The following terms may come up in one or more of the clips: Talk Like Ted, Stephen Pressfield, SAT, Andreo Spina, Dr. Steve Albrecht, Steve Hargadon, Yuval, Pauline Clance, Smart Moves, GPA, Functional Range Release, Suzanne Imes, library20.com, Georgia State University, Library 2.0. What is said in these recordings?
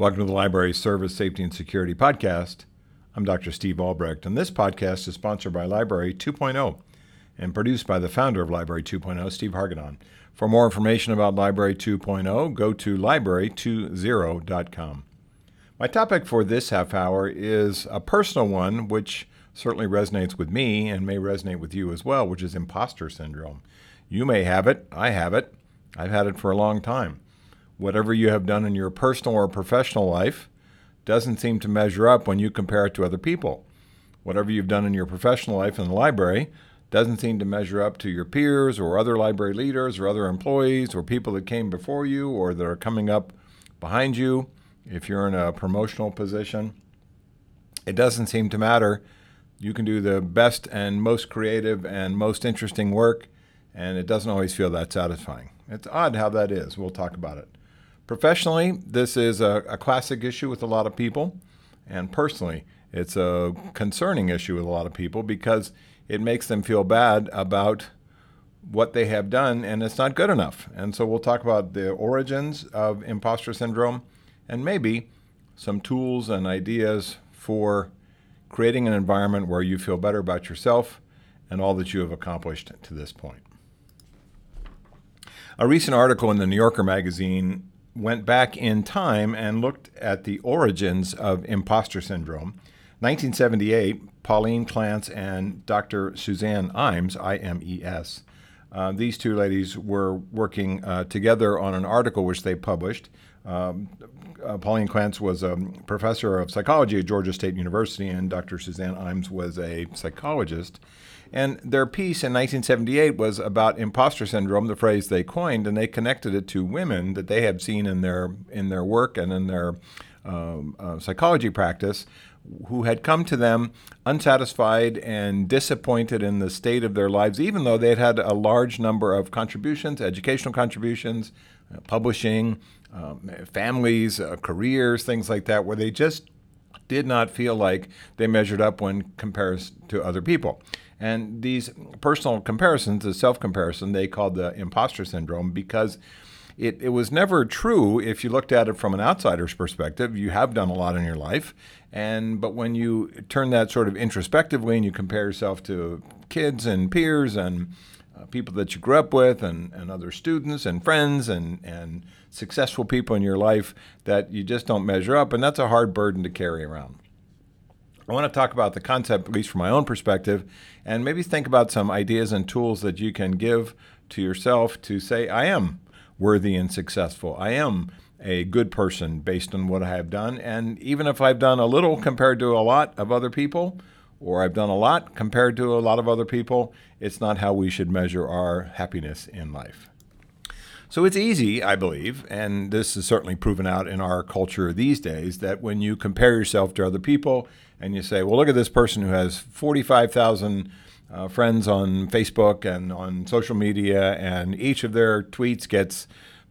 Welcome to the Library Service, Safety, and Security Podcast. I'm Dr. Steve Albrecht, and this podcast is sponsored by Library 2.0 and produced by the founder of Library 2.0, Steve Hargadon. For more information about Library 2.0, go to library20.com. My topic for this half hour is a personal one, which certainly resonates with me and may resonate with you as well, which is imposter syndrome. You may have it. I have it. I've had it for a long time. Whatever you have done in your personal or professional life doesn't seem to measure up when you compare it to other people. Whatever you've done in your professional life in the library doesn't seem to measure up to your peers or other library leaders or other employees or people that came before you or that are coming up behind you. If you're in a promotional position, it doesn't seem to matter. You can do the best and most creative and most interesting work, and it doesn't always feel that satisfying. It's odd how that is. We'll talk about it. Professionally, this is a classic issue with a lot of people, and personally, it's a concerning issue with a lot of people because it makes them feel bad about what they have done, and it's not good enough. And so we'll talk about the origins of imposter syndrome and maybe some tools and ideas for creating an environment where you feel better about yourself and all that you have accomplished to this point. A recent article in the New Yorker magazine went back in time and looked at the origins of imposter syndrome. 1978, Pauline Clance and Dr. Suzanne Imes, I-M-E-S, these two ladies were working together on an article which they published. Pauline Clance was a professor of psychology at Georgia State University, and Dr. Suzanne Imes was a psychologist. And their piece in 1978 was about imposter syndrome, the phrase they coined, and they connected it to women that they had seen in their work and in their psychology practice, who had come to them unsatisfied and disappointed in the state of their lives, even though they had had a large number of contributions, educational contributions, publishing, families, careers, things like that, where they just did not feel like they measured up when compared to other people. And these personal comparisons, the self-comparison, they called the imposter syndrome because it was never true if you looked at it from an outsider's perspective. You have done a lot in your life, but when you turn that sort of introspectively and you compare yourself to kids and peers and people that you grew up with and other students and friends and successful people in your life, that you just don't measure up, and that's a hard burden to carry around. I want to talk about the concept, at least from my own perspective, and maybe think about some ideas and tools that you can give to yourself to say, I am worthy and successful. I am a good person based on what I have done. And even if I've done a little compared to a lot of other people, or I've done a lot compared to a lot of other people, it's not how we should measure our happiness in life. So it's easy, I believe, and this is certainly proven out in our culture these days, that when you compare yourself to other people and you say, well, look at this person who has 45,000 friends on Facebook and on social media, and each of their tweets gets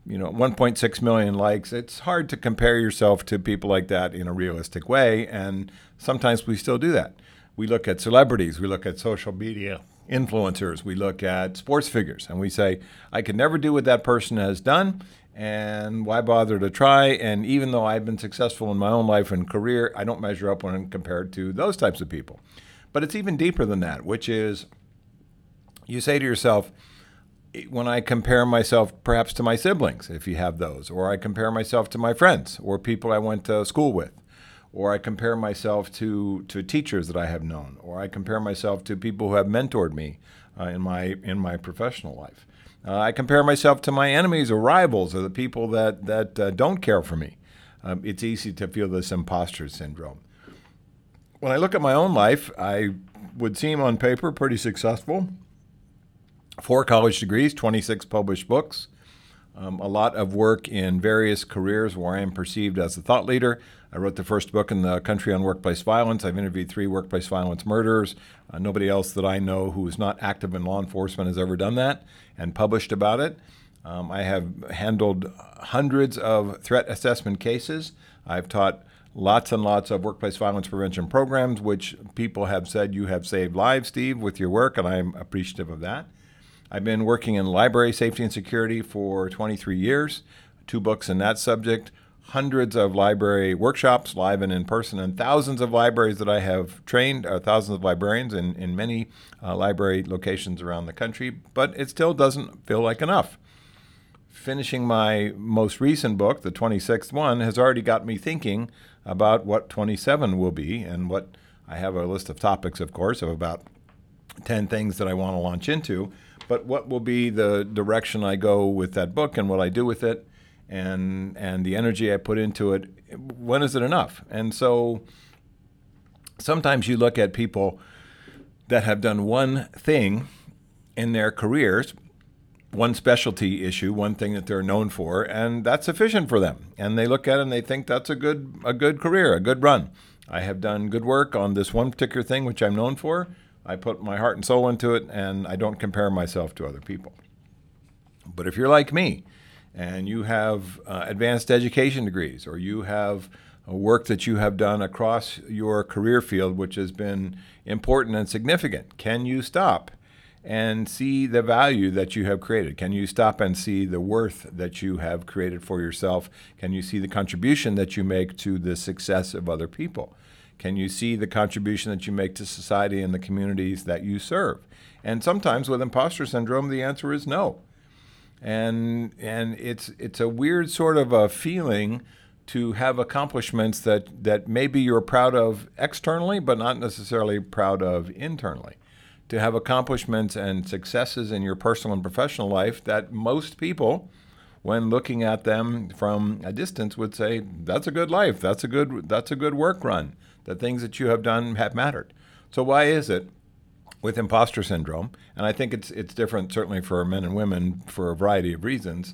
1.6 million likes. It's hard to compare yourself to people like that in a realistic way, and sometimes we still do that. We look at celebrities, we look at social media influencers, we look at sports figures, and we say, I could never do what that person has done, and why bother to try? And even though I've been successful in my own life and career, I don't measure up when compared to those types of people. But it's even deeper than that, which is you say to yourself, when I compare myself perhaps to my siblings, if you have those, or I compare myself to my friends or people I went to school with, or I compare myself to teachers that I have known, or I compare myself to people who have mentored me in my professional life. I compare myself to my enemies or rivals or the people that don't care for me. It's easy to feel this imposter syndrome. When I look at my own life, I would seem on paper pretty successful. 4 college degrees, 26 published books, a lot of work in various careers where I am perceived as a thought leader. I wrote the first book in the country on workplace violence. I've interviewed 3 workplace violence murderers. Nobody else that I know who is not active in law enforcement has ever done that and published about it. I have handled hundreds of threat assessment cases. I've taught lots and lots of workplace violence prevention programs, which people have said you have saved lives, Steve, with your work, and I'm appreciative of that. I've been working in library safety and security for 23 years, 2 books in that subject, hundreds of library workshops, live and in person, and thousands of libraries that I have trained, or thousands of librarians in many library locations around the country, but it still doesn't feel like enough. Finishing my most recent book, the 26th one, has already got me thinking about what 27 will be, and what I have a list of topics, of course, of about 10 things that I want to launch into, but what will be the direction I go with that book and what I do with it, and the energy I put into it, when is it enough? And so sometimes you look at people that have done one thing in their careers, one specialty issue, one thing that they're known for, and that's sufficient for them. And they look at it and they think that's a good career, a good run. I have done good work on this one particular thing which I'm known for. I put my heart and soul into it, and I don't compare myself to other people. But if you're like me, and you have advanced education degrees, or you have a work that you have done across your career field which has been important and significant, can you stop and see the value that you have created? Can you stop and see the worth that you have created for yourself? Can you see the contribution that you make to the success of other people? Can you see the contribution that you make to society and the communities that you serve? And sometimes with imposter syndrome, the answer is no. And it's a weird sort of a feeling to have accomplishments that maybe you're proud of externally, but not necessarily proud of internally. To have accomplishments and successes in your personal and professional life that most people, when looking at them from a distance, would say, that's a good life, that's a good work run. The things that you have done have mattered. So why is it with imposter syndrome, and I think it's different certainly for men and women for a variety of reasons,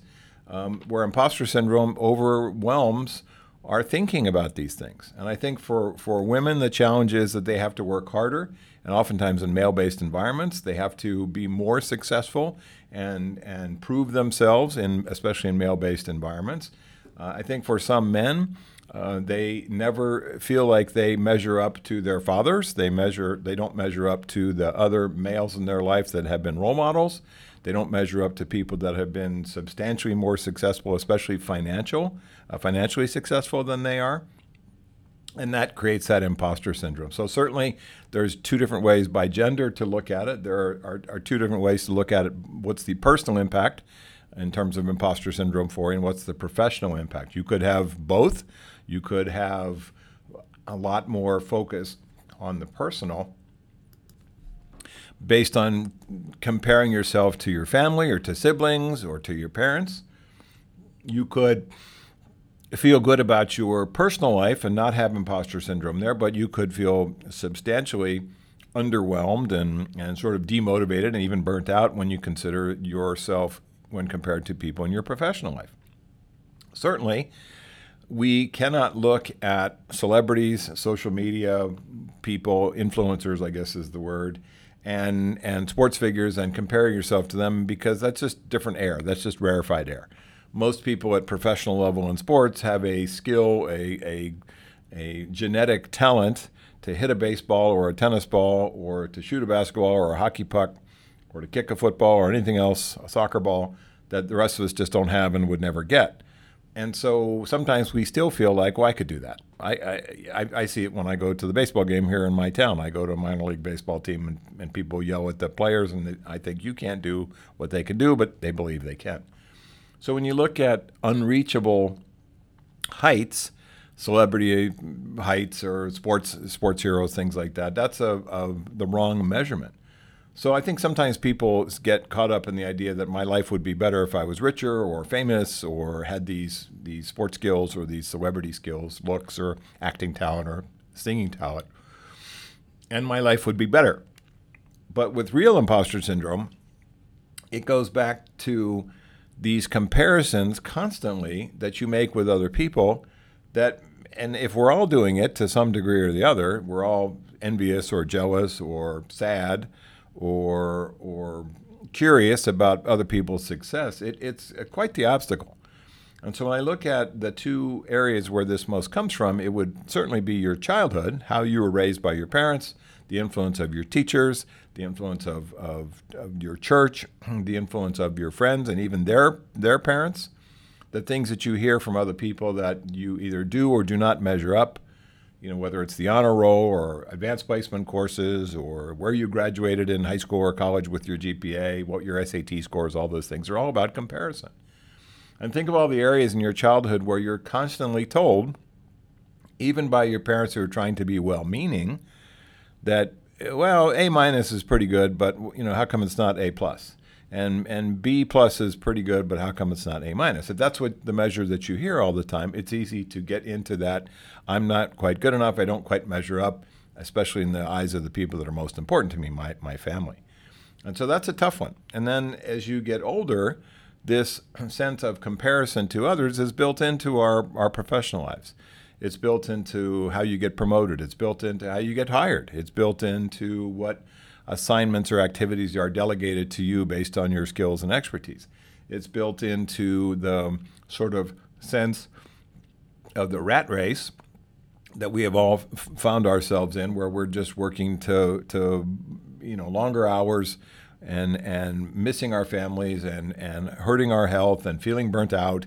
where imposter syndrome overwhelms our thinking about these things? And I think for women, the challenge is that they have to work harder, and oftentimes in male-based environments, they have to be more successful and prove themselves, especially in male-based environments. I think for some men, they never feel like they measure up to their fathers. They don't measure up to the other males in their life that have been role models. They don't measure up to people that have been substantially more successful, especially financially successful than they are. And that creates that imposter syndrome. So certainly there's two different ways by gender to look at it. There are two different ways to look at it. What's the personal impact in terms of imposter syndrome for you, and what's the professional impact? You could have both. You could have a lot more focus on the personal based on comparing yourself to your family or to siblings or to your parents. You could feel good about your personal life and not have imposter syndrome there, but you could feel substantially underwhelmed and sort of demotivated and even burnt out when you consider yourself when compared to people in your professional life. Certainly, we cannot look at celebrities, social media people, influencers, I guess is the word, and sports figures and compare yourself to them, because that's just different air. That's just rarefied air. Most people at professional level in sports have a skill, a genetic talent to hit a baseball or a tennis ball or to shoot a basketball or a hockey puck or to kick a football or anything else, a soccer ball, that the rest of us just don't have and would never get. And so sometimes we still feel like, well, I could do that. I see it when I go to the baseball game here in my town. I go to a minor league baseball team, and people yell at the players, and I think you can't do what they can do, but they believe they can. So when you look at unreachable heights, celebrity heights or sports heroes, things like that, that's the wrong measurement. So I think sometimes people get caught up in the idea that my life would be better if I was richer or famous or had these sports skills or these celebrity skills, looks or acting talent or singing talent, and my life would be better. But with real imposter syndrome, it goes back to these comparisons constantly that you make with other people that, and if we're all doing it to some degree or the other, we're all envious or jealous or sad or curious about other people's success, it's quite the obstacle. And so when I look at the two areas where this most comes from, it would certainly be your childhood, how you were raised by your parents, the influence of your teachers, the influence of your church, the influence of your friends and even their parents, the things that you hear from other people that you either do or do not measure up, you know, whether it's the honor roll or advanced placement courses or where you graduated in high school or college with your GPA, what your SAT scores, all those things are all about comparison. And think of all the areas in your childhood where you're constantly told, even by your parents who are trying to be well-meaning, that, well, A minus is pretty good, but, you know, how come it's not A plus? And B plus is pretty good, but how come it's not A minus? If that's what the measure that you hear all the time, it's easy to get into that. I'm not quite good enough. I don't quite measure up, especially in the eyes of the people that are most important to me, my family. And so that's a tough one. And then as you get older, this sense of comparison to others is built into our professional lives. It's built into how you get promoted. It's built into how you get hired. It's built into what assignments or activities are delegated to you based on your skills and expertise. It's built into the sort of sense of the rat race that we have all found ourselves in, where we're just working to you know, longer hours and missing our families and hurting our health and feeling burnt out.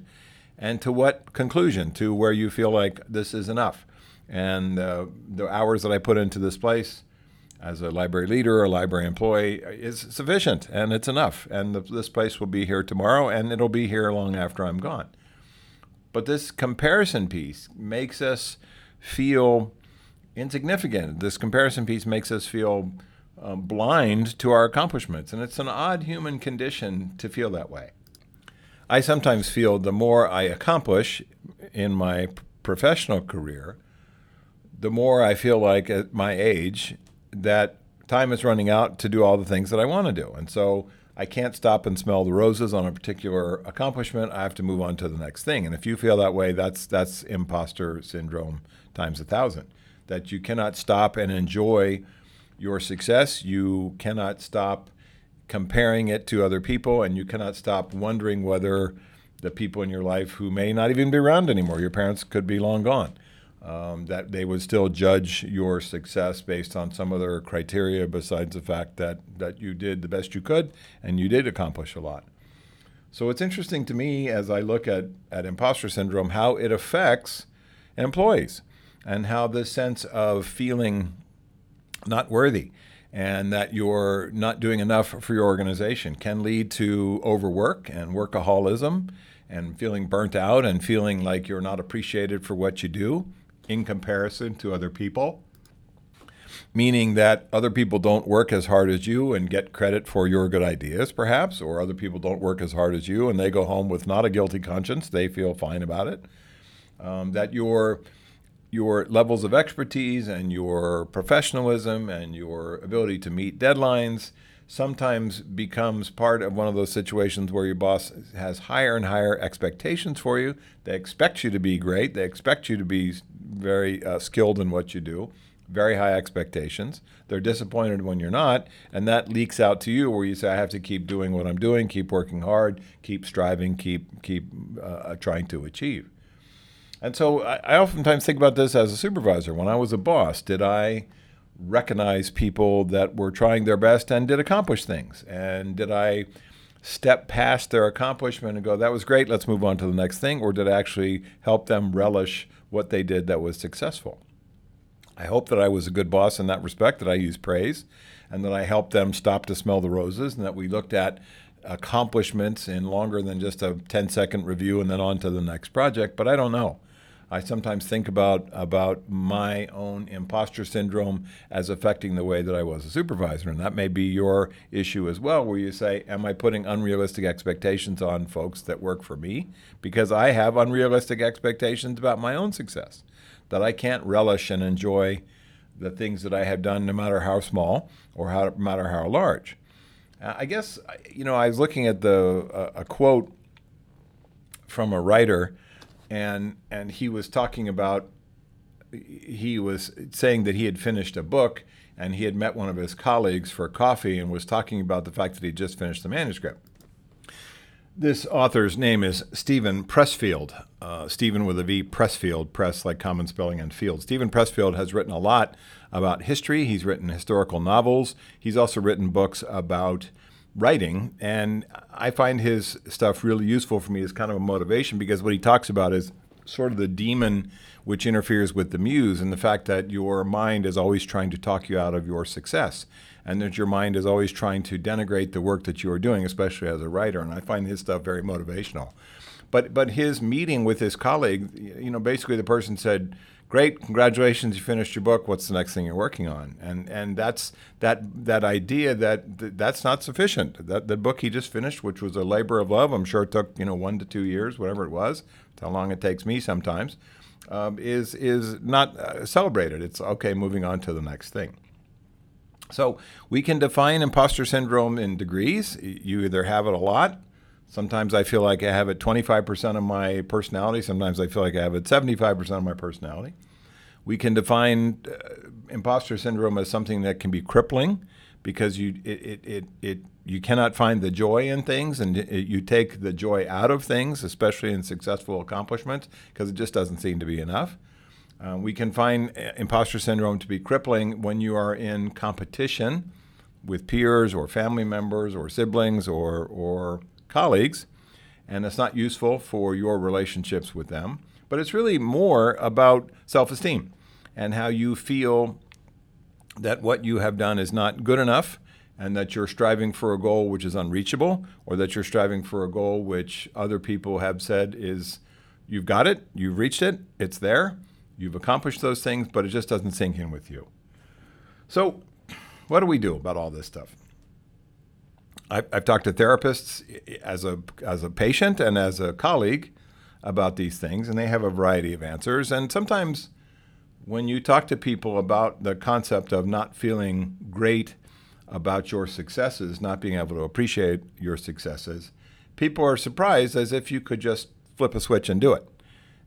And to what conclusion? To where you feel like this is enough. And the hours that I put into this place as a library leader or a library employee is sufficient, and it's enough. And this place will be here tomorrow, and it'll be here long after I'm gone. But this comparison piece makes us feel insignificant. This comparison piece makes us feel blind to our accomplishments. And it's an odd human condition to feel that way. I sometimes feel the more I accomplish in my professional career, the more I feel like at my age that time is running out to do all the things that I want to do. And so I can't stop and smell the roses on a particular accomplishment. I have to move on to the next thing. And if you feel that way, that's imposter syndrome times 1,000, that you cannot stop and enjoy your success. You cannot stop comparing it to other people, and you cannot stop wondering whether the people in your life who may not even be around anymore, your parents could be long gone, that they would still judge your success based on some other criteria besides the fact that you did the best you could and you did accomplish a lot. So it's interesting to me as I look at imposter syndrome, how it affects employees and how this sense of feeling not worthy and that you're not doing enough for your organization can lead to overwork and workaholism and feeling burnt out and feeling like you're not appreciated for what you do in comparison to other people, meaning that other people don't work as hard as you and get credit for your good ideas, perhaps, or other people don't work as hard as you and they go home with not a guilty conscience. They feel fine about it, that your levels of expertise and your professionalism and your ability to meet deadlines sometimes becomes part of one of those situations where your boss has higher and higher expectations for you. They expect you to be great. They expect you to be very skilled in what you do, very high expectations. They're disappointed when you're not, and that leaks out to you where you say, I have to keep doing what I'm doing, keep working hard, keep striving, keep trying to achieve. And so I oftentimes think about this as a supervisor. When I was a boss, did I recognize people that were trying their best and did accomplish things? And did I step past their accomplishment and go, that was great, let's move on to the next thing? Or did I actually help them relish what they did that was successful? I hope that I was a good boss in that respect, that I used praise, and that I helped them stop to smell the roses, and that we looked at accomplishments in longer than just a 10-second review and then on to the next project. But I don't know. I sometimes think about my own imposter syndrome as affecting the way that I was a supervisor. And that may be your issue as well, where you say, am I putting unrealistic expectations on folks that work for me? Because I have unrealistic expectations about my own success, that I can't relish and enjoy the things that I have done, no matter how small or no matter how large. I guess, you know, I was looking at a quote from a writer, and he was talking about, he was saying that he had finished a book and he had met one of his colleagues for coffee and was talking about the fact that he just finished the manuscript. This author's name is Stephen Pressfield, Stephen with a V, Pressfield, press like common spelling and field. Stephen Pressfield has written a lot about history. He's written historical novels. He's also written books about writing, and I find his stuff really useful for me as kind of a motivation, because what he talks about is sort of the demon which interferes with the muse, and the fact that your mind is always trying to talk you out of your success, and that your mind is always trying to denigrate the work that you are doing, especially as a writer. And I find his stuff very motivational. But his meeting with his colleague, you know, basically the person said, "Great, congratulations, you finished your book. What's the next thing you're working on?" And that's that idea that's not sufficient. That the book he just finished, which was a labor of love, I'm sure it took 1 to 2 years, whatever it was, how long it takes me sometimes, is not celebrated. It's okay, moving on to the next thing. So we can define imposter syndrome in degrees. You either have it a lot. Sometimes I feel like I have it 25% of my personality. Sometimes I feel like I have it 75% of my personality. We can define imposter syndrome as something that can be crippling, because you cannot find the joy in things, and you take the joy out of things, especially in successful accomplishments, because it just doesn't seem to be enough. We can find imposter syndrome to be crippling when you are in competition with peers or family members or siblings or colleagues, and it's not useful for your relationships with them. But it's really more about self-esteem and how you feel that what you have done is not good enough, and that you're striving for a goal which is unreachable, or that you're striving for a goal which other people have said is, you've got it, you've reached it, it's there, you've accomplished those things, but it just doesn't sink in with you. So what do we do about all this stuff? I've talked to therapists as a patient and as a colleague about these things, and they have a variety of answers. And sometimes when you talk to people about the concept of not feeling great about your successes, not being able to appreciate your successes, people are surprised, as if you could just flip a switch and do it.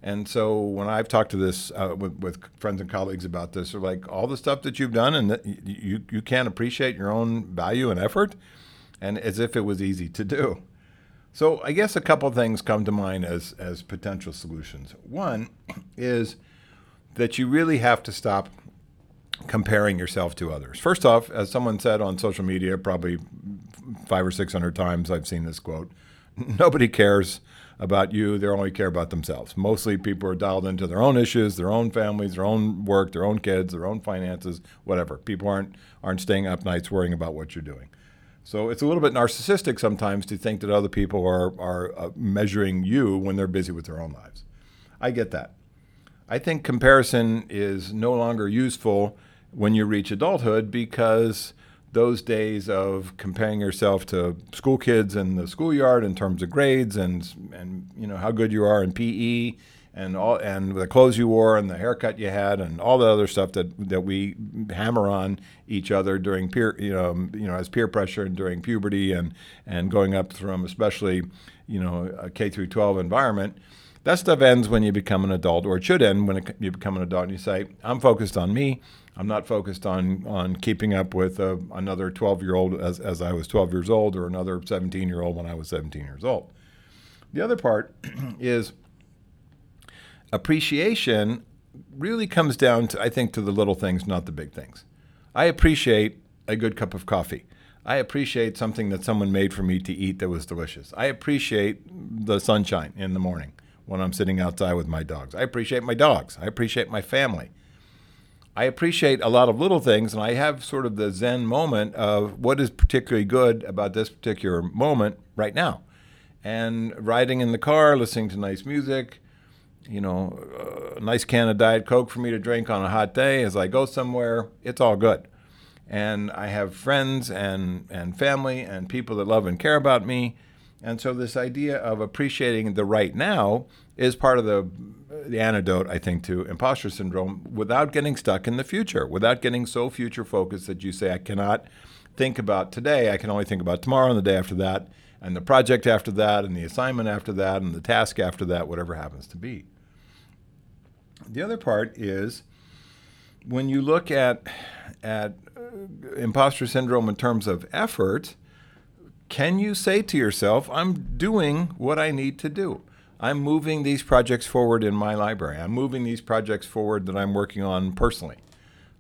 And so when I've talked to this with friends and colleagues about this, they're like, all the stuff that you've done and that you can't appreciate your own value and effort, and as if it was easy to do. So I guess a couple things come to mind as potential solutions. One is that you really have to stop comparing yourself to others. First off, as someone said on social media, probably 500 or 600 times I've seen this quote, nobody cares about you, they only care about themselves. Mostly people are dialed into their own issues, their own families, their own work, their own kids, their own finances, whatever. People aren't staying up nights worrying about what you're doing. So it's a little bit narcissistic sometimes to think that other people are measuring you when they're busy with their own lives. I get that. I think comparison is no longer useful when you reach adulthood, because those days of comparing yourself to school kids in the schoolyard in terms of grades and how good you are in PE and the clothes you wore and the haircut you had and all the other stuff that we hammer on each other during peer as peer pressure and during puberty and going up from especially a K through 12 environment. That stuff ends when you become an adult, or it should end when you become an adult, and you say, I'm focused on me. I'm not focused on keeping up with another 12-year-old as I was 12 years old, or another 17-year-old when I was 17 years old. The other part is appreciation really comes down to, I think, to the little things, not the big things. I appreciate a good cup of coffee. I appreciate something that someone made for me to eat that was delicious. I appreciate the sunshine in the morning when I'm sitting outside with my dogs. I appreciate my dogs. I appreciate my family. I appreciate a lot of little things, and I have sort of the Zen moment of what is particularly good about this particular moment right now. And riding in the car, listening to nice music, a nice can of Diet Coke for me to drink on a hot day as I go somewhere, it's all good. And I have friends and family and people that love and care about me. And so this idea of appreciating the right now is part of the antidote, I think, to imposter syndrome, without getting stuck in the future, without getting so future-focused that you say, I cannot think about today, I can only think about tomorrow and the day after that, and the project after that, and the assignment after that, and the task after that, whatever happens to be. The other part is, when you look at imposter syndrome in terms of effort, can you say to yourself, I'm doing what I need to do? I'm moving these projects forward in my library. I'm moving these projects forward that I'm working on personally.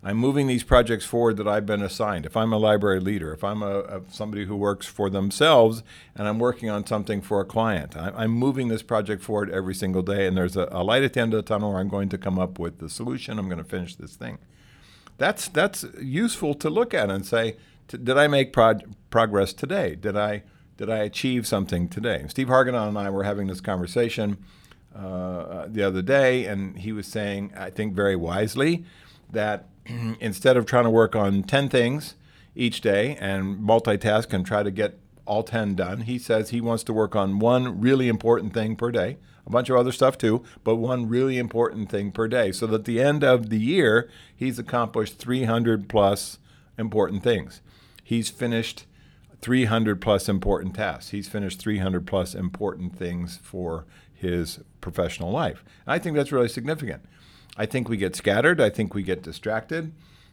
I'm moving these projects forward that I've been assigned. If I'm a library leader, if I'm somebody who works for themselves and I'm working on something for a client, I'm moving this project forward every single day, and there's a light at the end of the tunnel where I'm going to come up with the solution. I'm going to finish this thing. That's useful to look at and say, did I make progress today? Did I achieve something today? Steve Hargadon and I were having this conversation the other day, and he was saying, I think very wisely, that instead of trying to work on 10 things each day and multitask and try to get all 10 done, he says he wants to work on one really important thing per day, a bunch of other stuff too, but one really important thing per day, so that at the end of the year, he's accomplished 300 plus important things. He's finished 300 plus important tasks. He's finished 300 plus important things for his professional life. And I think that's really significant. I think we get scattered. I think we get distracted.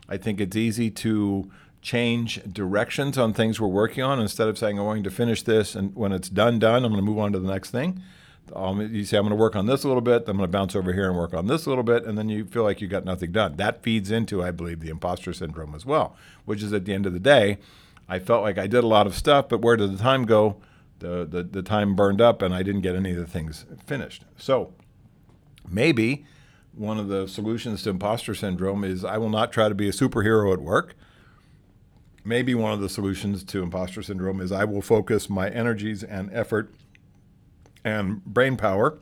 I think it's easy to change directions on things we're working on. Instead of saying, I'm going to finish this, and when it's done, I'm going to move on to the next thing. You say, I'm going to work on this a little bit, then I'm going to bounce over here and work on this a little bit, and then you feel like you got nothing done. That feeds into, I believe, the imposter syndrome as well, which is at the end of the day, I felt like I did a lot of stuff, but where did the time go? The time burned up, and I didn't get any of the things finished. So maybe one of the solutions to imposter syndrome is I will not try to be a superhero at work. Maybe one of the solutions to imposter syndrome is I will focus my energies and effort and brain power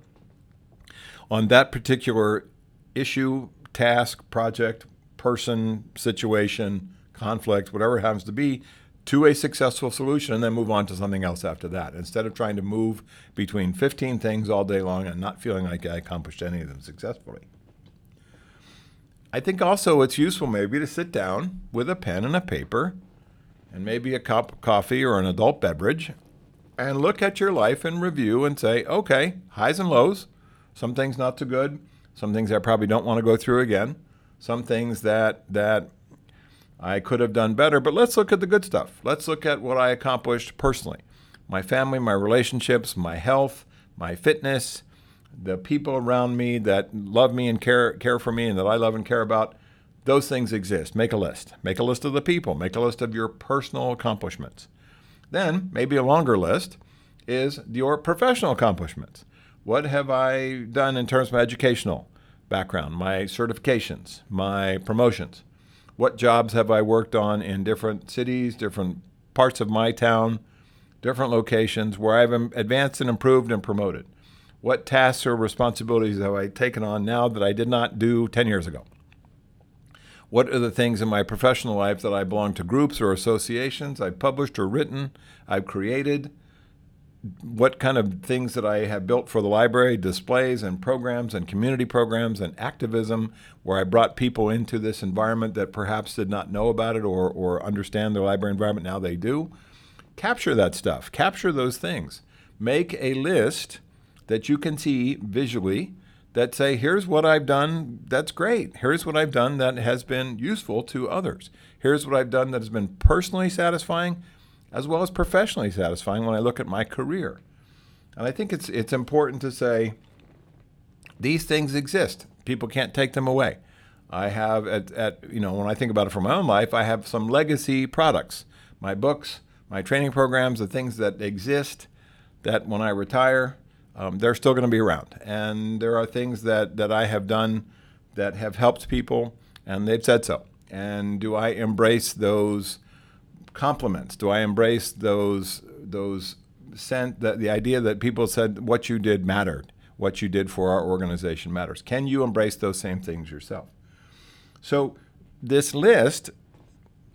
on that particular issue, task, project, person, situation, conflict, whatever it happens to be, to a successful solution, and then move on to something else after that, instead of trying to move between 15 things all day long and not feeling like I accomplished any of them successfully. I think also it's useful maybe to sit down with a pen and a paper and maybe a cup of coffee or an adult beverage and look at your life and review and say, okay, highs and lows, some things not so good, some things I probably don't want to go through again, some things that I could have done better, but let's look at the good stuff. Let's look at what I accomplished personally. My family, my relationships, my health, my fitness, the people around me that love me and care for me and that I love and care about, those things exist. Make a list. Make a list of the people. Make a list of your personal accomplishments. Then maybe a longer list is your professional accomplishments. What have I done in terms of my educational background, my certifications, my promotions? What jobs have I worked on in different cities, different parts of my town, different locations where I've advanced and improved and promoted? What tasks or responsibilities have I taken on now that I did not do 10 years ago? What are the things in my professional life that I belong to groups or associations, I've published or written, I've created? What kind of things that I have built for the library, displays and programs and community programs and activism, where I brought people into this environment that perhaps did not know about it or understand their library environment, now they do. Capture that stuff. Capture those things. Make a list that you can see visually that say, here's what I've done that's great. Here's what I've done that has been useful to others. Here's what I've done that has been personally satisfying, as well as professionally satisfying when I look at my career. And I think it's important to say, these things exist. People can't take them away. I have, when I think about it from my own life, I have some legacy products, my books, my training programs, the things that exist that when I retire, they're still going to be around. And there are things that I have done that have helped people, and they've said so. And do I embrace those compliments? Do I embrace the idea that people said what you did mattered, what you did for our organization matters? Can you embrace those same things yourself? So this list,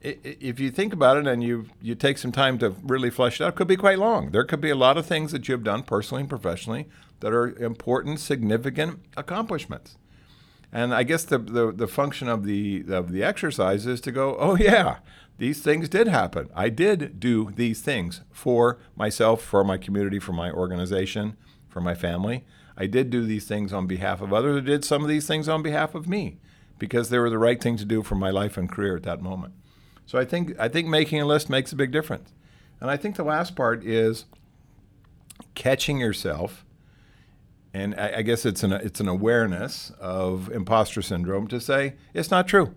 if you think about it and you take some time to really flesh it out, could be quite long. There could be a lot of things that you've done personally and professionally that are important, significant accomplishments. And I guess the function of the exercise is to go, oh yeah, these things did happen. I did do these things for myself, for my community, for my organization, for my family. I did do these things on behalf of others. I did some of these things on behalf of me because they were the right thing to do for my life and career at that moment. So I think making a list makes a big difference. And I think the last part is catching yourself. And I guess it's an awareness of imposter syndrome to say, it's not true.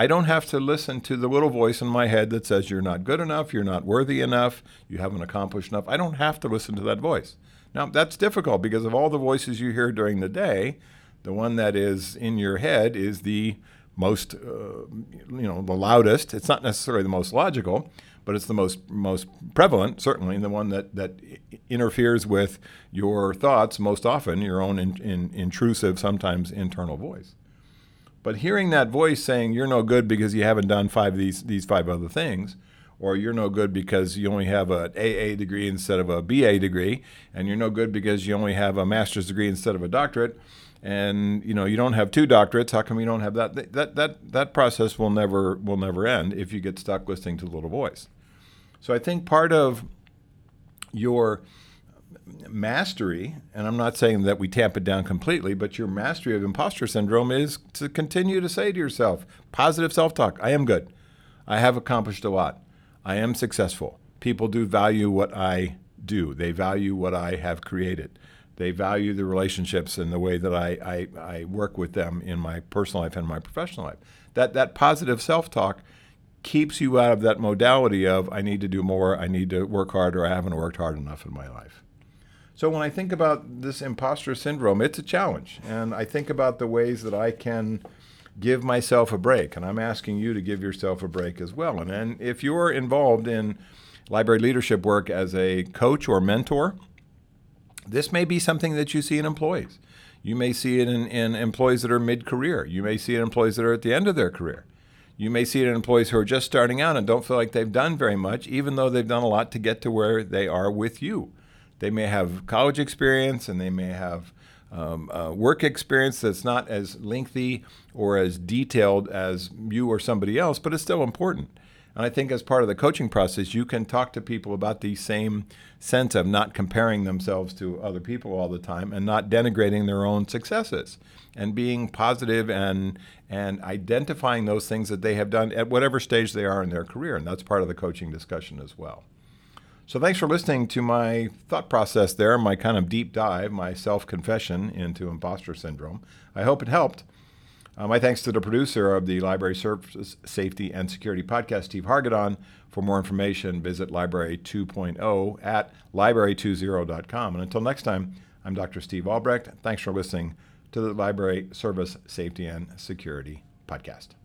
I don't have to listen to the little voice in my head that says you're not good enough, you're not worthy enough, you haven't accomplished enough. I don't have to listen to that voice. Now, that's difficult because of all the voices you hear during the day, the one that is in your head is the most, the loudest. It's not necessarily the most logical, but it's the most prevalent, certainly, and the one that interferes with your thoughts most often, your own intrusive, sometimes internal voice. But hearing that voice saying you're no good because you haven't done these five other things, or you're no good because you only have an AA degree instead of a BA degree, and you're no good because you only have a master's degree instead of a doctorate, and you don't have two doctorates, how come you don't have that? That process will never end if you get stuck listening to the little voice. So I think part of your mastery, and I'm not saying that we tamp it down completely, but your mastery of imposter syndrome is to continue to say to yourself, positive self-talk, I am good. I have accomplished a lot. I am successful. People do value what I do. They value what I have created. They value the relationships and the way that I work with them in my personal life and my professional life. That positive self-talk keeps you out of that modality of I need to do more, I need to work harder, I haven't worked hard enough in my life. So when I think about this imposter syndrome, it's a challenge. And I think about the ways that I can give myself a break. And I'm asking you to give yourself a break as well. And if you're involved in library leadership work as a coach or mentor, this may be something that you see in employees. You may see it in employees that are mid-career. You may see it in employees that are at the end of their career. You may see it in employees who are just starting out and don't feel like they've done very much, even though they've done a lot to get to where they are with you. They may have college experience and they may have work experience that's not as lengthy or as detailed as you or somebody else, but it's still important. And I think as part of the coaching process, you can talk to people about the same sense of not comparing themselves to other people all the time and not denigrating their own successes and being positive and identifying those things that they have done at whatever stage they are in their career. And that's part of the coaching discussion as well. So thanks for listening to my thought process there, my kind of deep dive, my self-confession into imposter syndrome. I hope it helped. My thanks to the producer of the Library Services, Safety, and Security podcast, Steve Hargadon. For more information, visit Library 2.0 at library20.com. And until next time, I'm Dr. Steve Albrecht. Thanks for listening to the Library Service, Safety, and Security podcast.